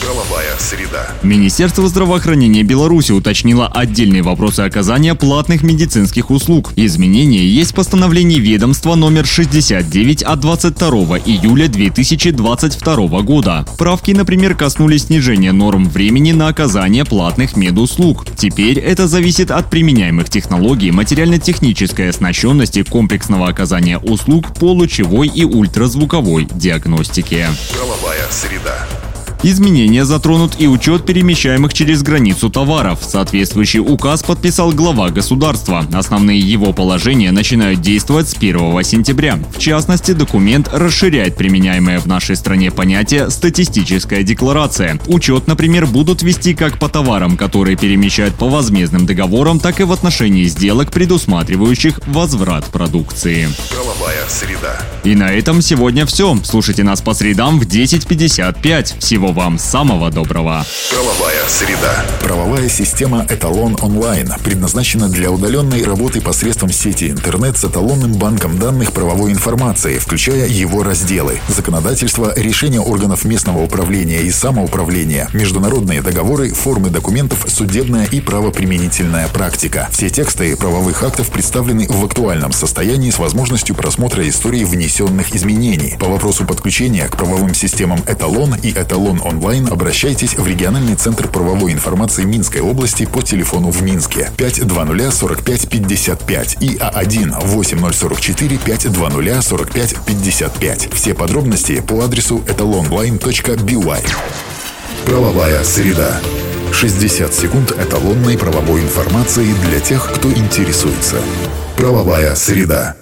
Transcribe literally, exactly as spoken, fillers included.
Правовая среда. Министерство здравоохранения Беларуси уточнило отдельные вопросы оказания платных медицинских услуг. Изменения есть в постановлении ведомства номер шестьдесят девять от двадцать второго июля две тысячи двадцать второго года. Правки, например, коснулись снижения норм времени на оказание платных медуслуг. Теперь это зависит от применяемых технологий, материально-технической оснащенности, комплексного оказания услуг по лучевой и ультразвуковой диагностике. Правовая среда. Изменения затронут и учет перемещаемых через границу товаров. Соответствующий указ подписал глава государства. Основные его положения начинают действовать с первого сентября. В частности, документ расширяет применяемое в нашей стране понятие «статистическая декларация». Учет, например, будут вести как по товарам, которые перемещают по возмездным договорам, так и в отношении сделок, предусматривающих возврат продукции. Правовая среда. И на этом сегодня все. Слушайте нас по средам в десять пятьдесят пять. Всего вам самого доброго. Правовая среда. Правовая система «Эталон онлайн» предназначена для удаленной работы посредством сети интернет с эталонным банком данных правовой информации, включая его разделы: законодательство, решения органов местного управления и самоуправления, международные договоры, формы документов, судебная и правоприменительная практика. Все тексты правовых актов представлены в актуальном состоянии с возможностью просмотра истории внесенных изменений. По вопросу подключения к правовым системам «Эталон» и «Эталон онлайн» обращайтесь в Региональный центр правовой информации Минской области по телефону в Минске пять два ноль сорок пять пятьдесят пять и А один восемь ноль четыре четыре пять два ноль сорок пять пятьдесят пять. Все подробности по адресу и ти эй эл о эн лайн точка би уай. Правовая среда. шестьдесят секунд эталонной правовой информации для тех, кто интересуется. Правовая среда.